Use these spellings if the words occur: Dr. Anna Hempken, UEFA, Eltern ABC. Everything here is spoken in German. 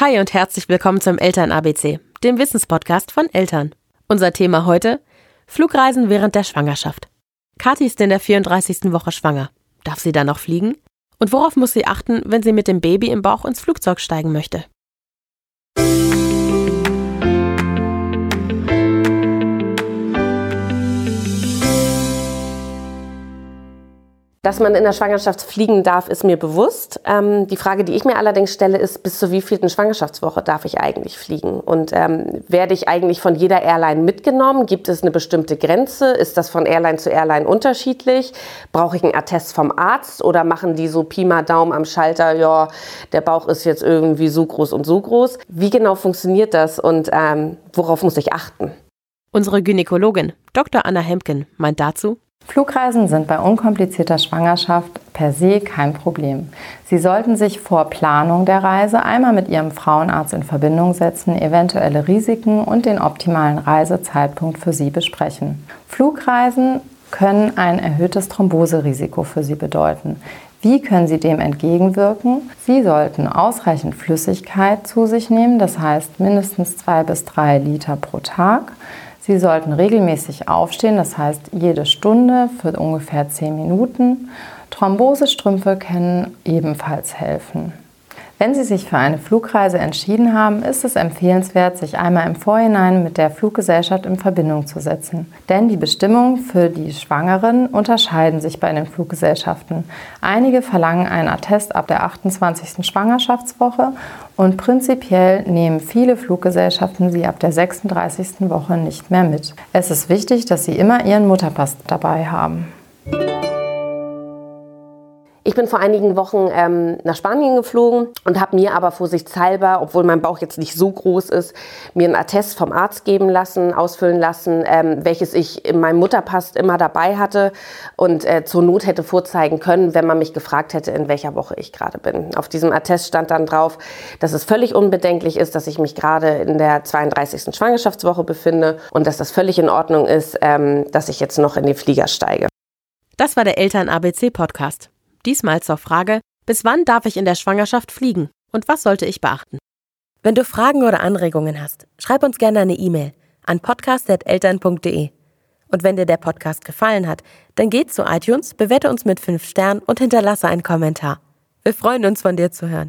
Hi und herzlich willkommen zum Eltern ABC, dem Wissenspodcast von Eltern. Unser Thema heute: Flugreisen während der Schwangerschaft. Kathi ist in der 34. Woche schwanger. Darf sie dann noch fliegen? Und worauf muss sie achten, wenn sie mit dem Baby im Bauch ins Flugzeug steigen möchte? Dass man in der Schwangerschaft fliegen darf, ist mir bewusst. Die Frage, die ich mir allerdings stelle, ist, bis zur wievielten Schwangerschaftswoche darf ich eigentlich fliegen? Und werde ich eigentlich von jeder Airline mitgenommen? Gibt es eine bestimmte Grenze? Ist das von Airline zu Airline unterschiedlich? Brauche ich einen Attest vom Arzt? Oder machen die so Pi mal Daumen am Schalter, ja, der Bauch ist jetzt irgendwie so groß und so groß? Wie genau funktioniert das und worauf muss ich achten? Unsere Gynäkologin, Dr. Anna Hempken, meint dazu: Flugreisen sind bei unkomplizierter Schwangerschaft per se kein Problem. Sie sollten sich vor Planung der Reise einmal mit Ihrem Frauenarzt in Verbindung setzen, eventuelle Risiken und den optimalen Reisezeitpunkt für Sie besprechen. Flugreisen können ein erhöhtes Thromboserisiko für Sie bedeuten. Wie können Sie dem entgegenwirken? Sie sollten ausreichend Flüssigkeit zu sich nehmen, das heißt mindestens 2 bis 3 Liter pro Tag. Sie sollten regelmäßig aufstehen, das heißt jede Stunde für ungefähr 10 Minuten. Thrombosestrümpfe können ebenfalls helfen. Wenn Sie sich für eine Flugreise entschieden haben, ist es empfehlenswert, sich einmal im Vorhinein mit der Fluggesellschaft in Verbindung zu setzen. Denn die Bestimmungen für die Schwangeren unterscheiden sich bei den Fluggesellschaften. Einige verlangen einen Attest ab der 28. Schwangerschaftswoche und prinzipiell nehmen viele Fluggesellschaften sie ab der 36. Woche nicht mehr mit. Es ist wichtig, dass Sie immer Ihren Mutterpass dabei haben. Ich bin vor einigen Wochen nach Spanien geflogen und habe mir aber vorsichtshalber, obwohl mein Bauch jetzt nicht so groß ist, mir einen Attest vom Arzt geben lassen, ausfüllen lassen, welches ich in meinem Mutterpass immer dabei hatte und zur Not hätte vorzeigen können, wenn man mich gefragt hätte, in welcher Woche ich gerade bin. Auf diesem Attest stand dann drauf, dass es völlig unbedenklich ist, dass ich mich gerade in der 32. Schwangerschaftswoche befinde und dass das völlig in Ordnung ist, dass ich jetzt noch in den Flieger steige. Das war der Eltern-ABC-Podcast. Diesmal zur Frage: Bis wann darf ich in der Schwangerschaft fliegen und was sollte ich beachten? Wenn du Fragen oder Anregungen hast, schreib uns gerne eine E-Mail an podcast@eltern.de. Und wenn dir der Podcast gefallen hat, dann geh zu iTunes, bewerte uns mit 5 Sternen und hinterlasse einen Kommentar. Wir freuen uns, von dir zu hören.